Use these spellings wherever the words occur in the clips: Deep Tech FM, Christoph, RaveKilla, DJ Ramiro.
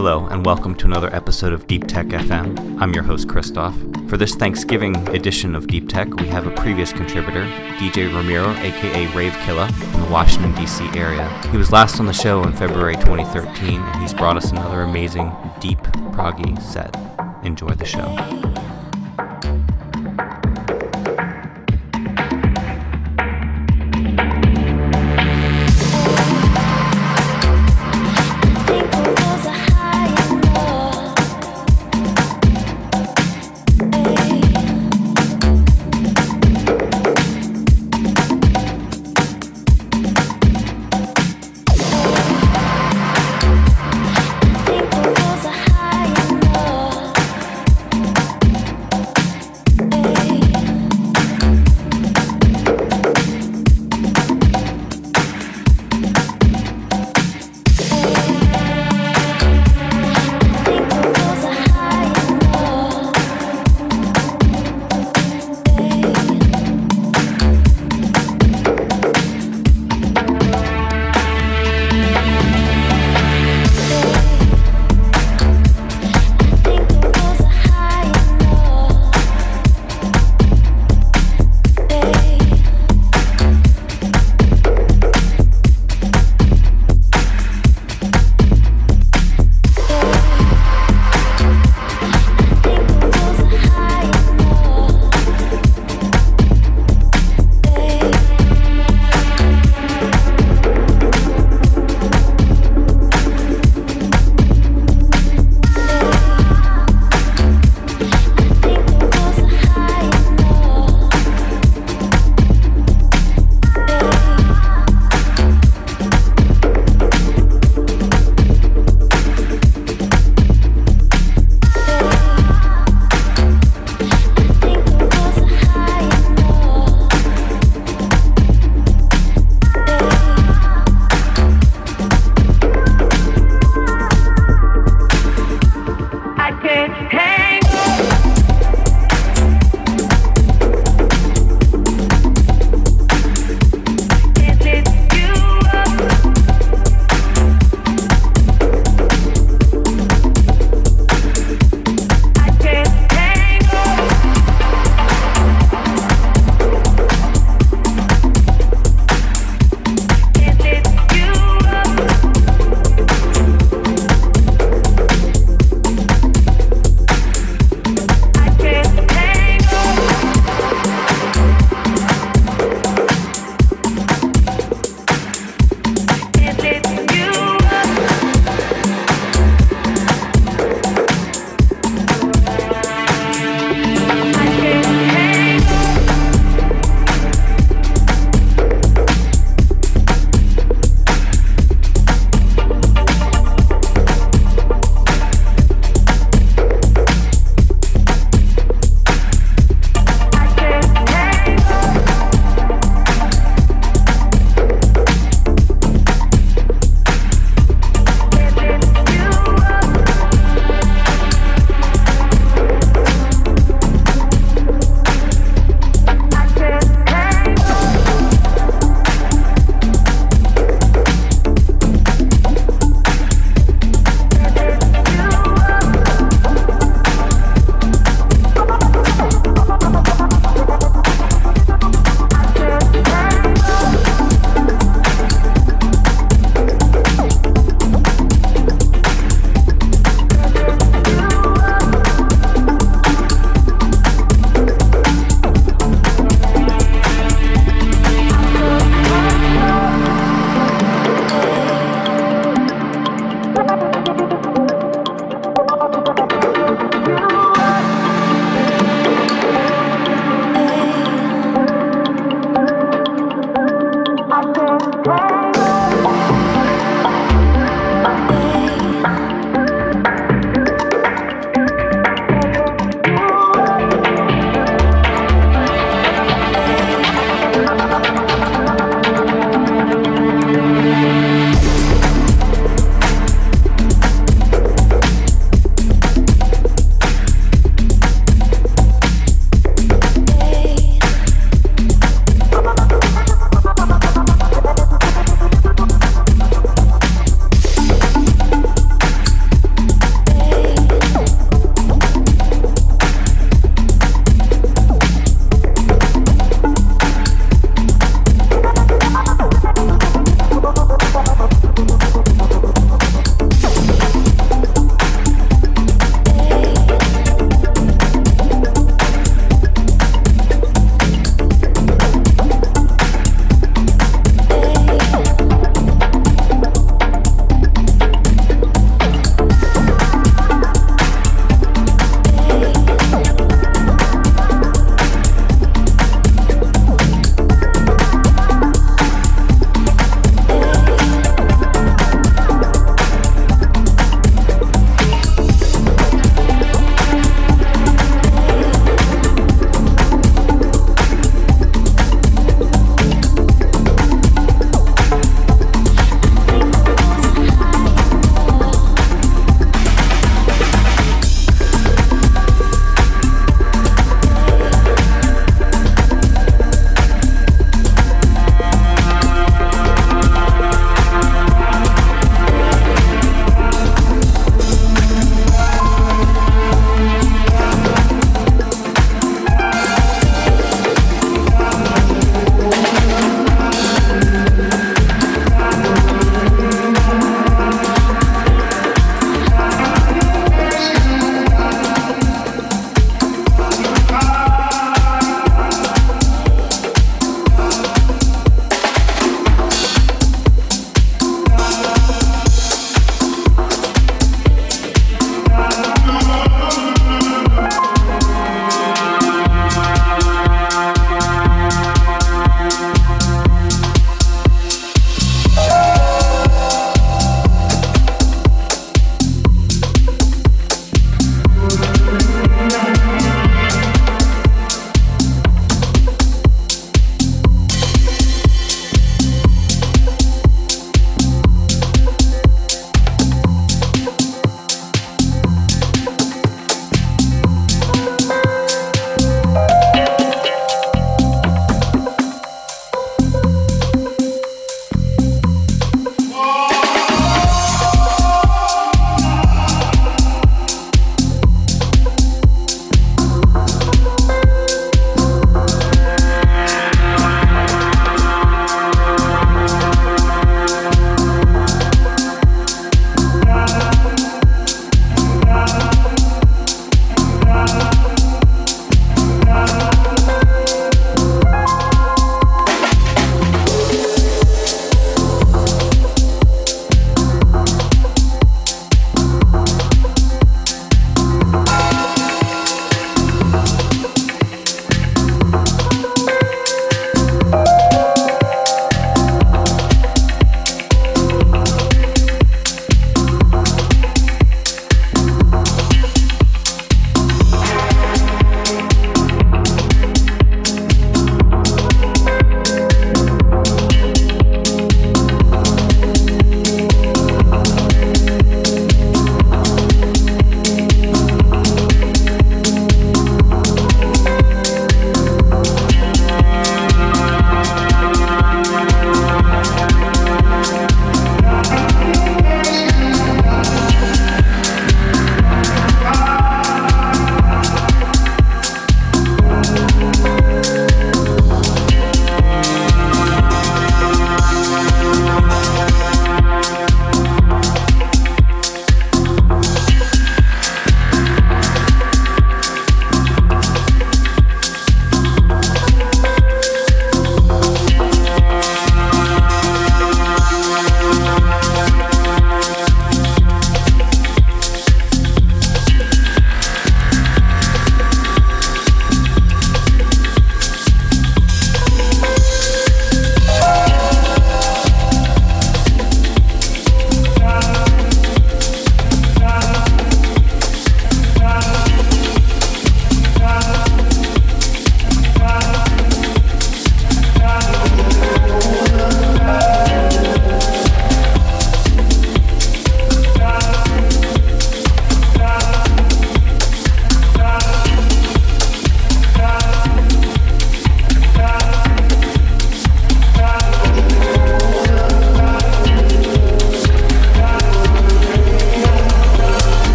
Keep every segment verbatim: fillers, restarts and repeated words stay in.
Hello and welcome to another episode of Deep Tech F M. I'm your host, Christoph. For this Thanksgiving edition of Deep Tech, we have a previous contributor, D J Ramiro, aka RaveKilla, from the Washington, D C area. He was last on the show in February twenty thirteen, and he's brought us another amazing, deep, proggy set. Enjoy the show.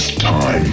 is time.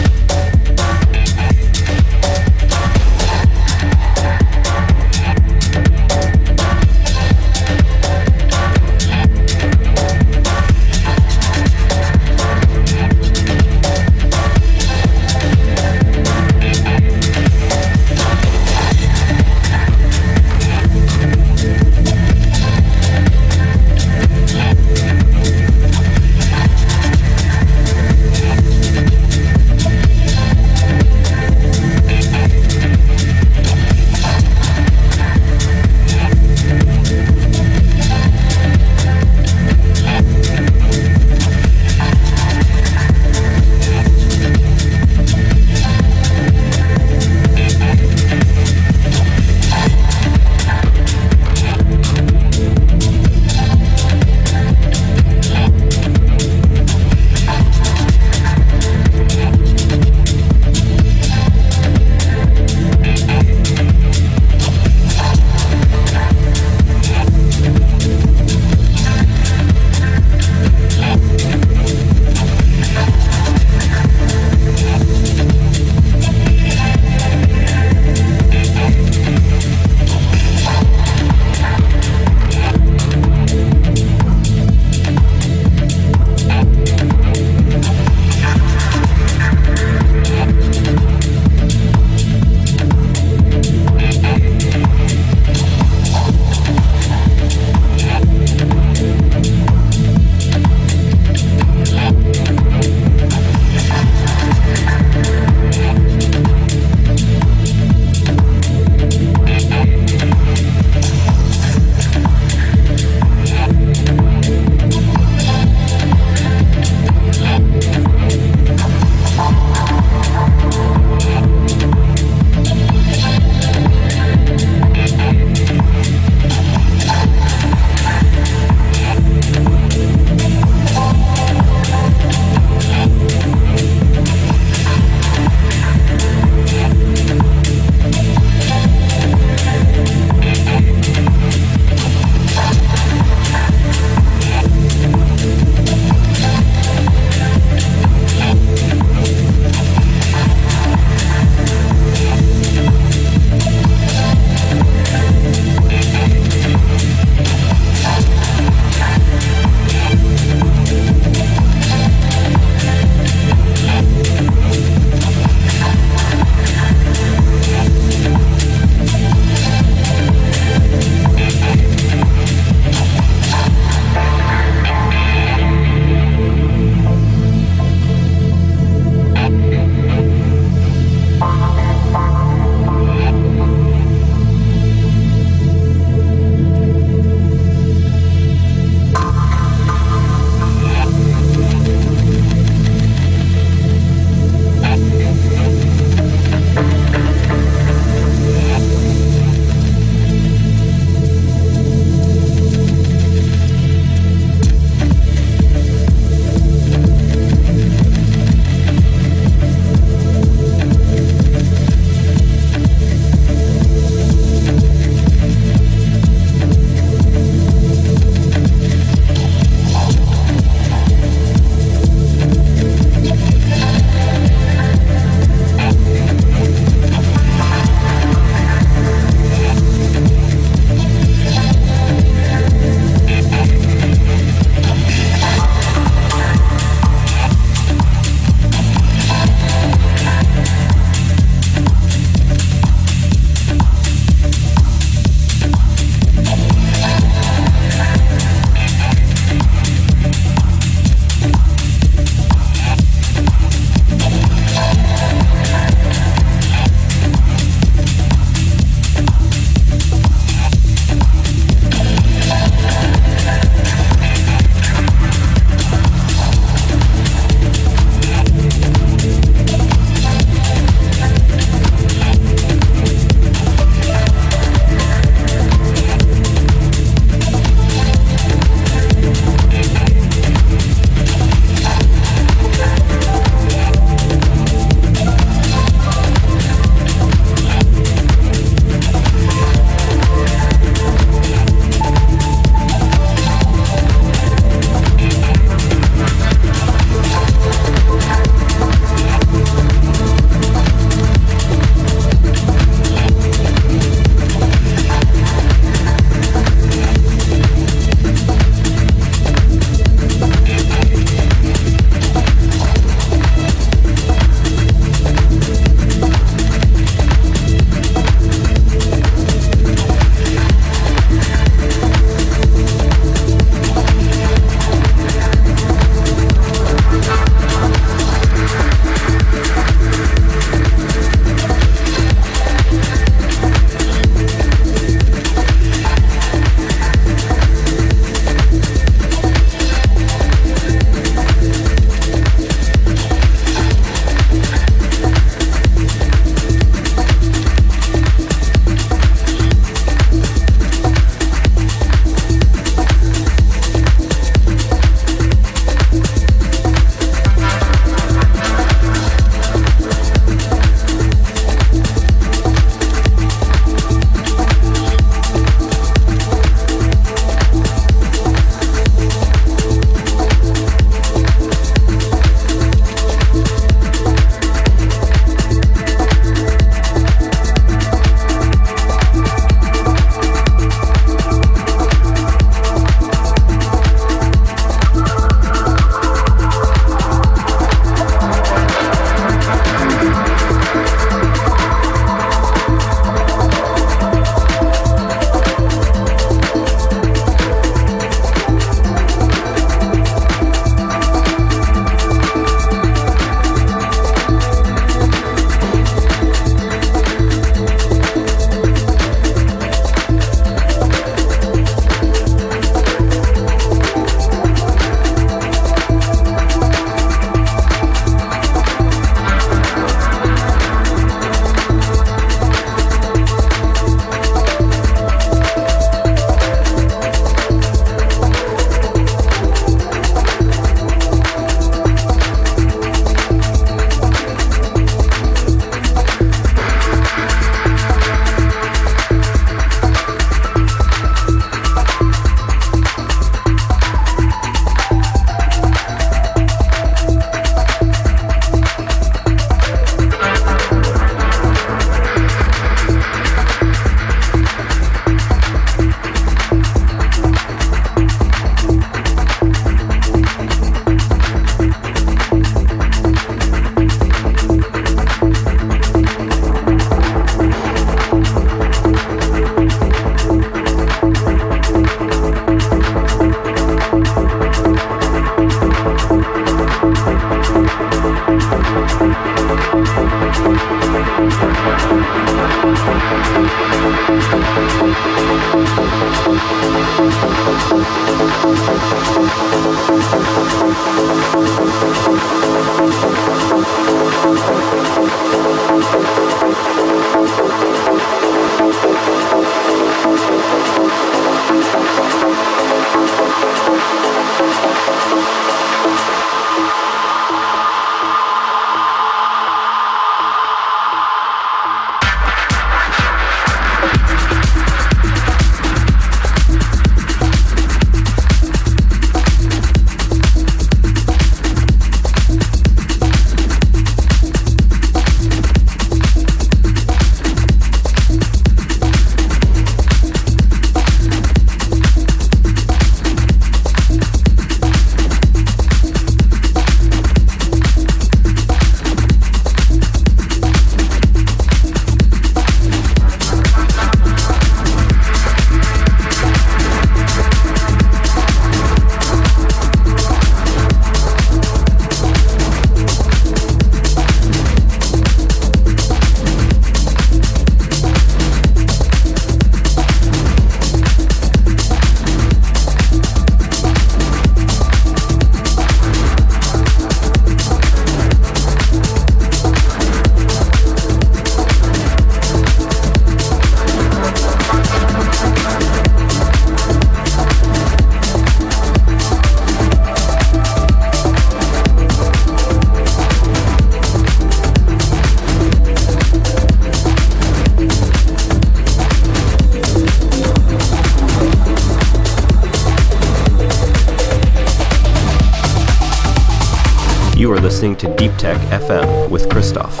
You are listening to Deep Tech F M with Christoph.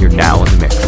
You're now in the mix.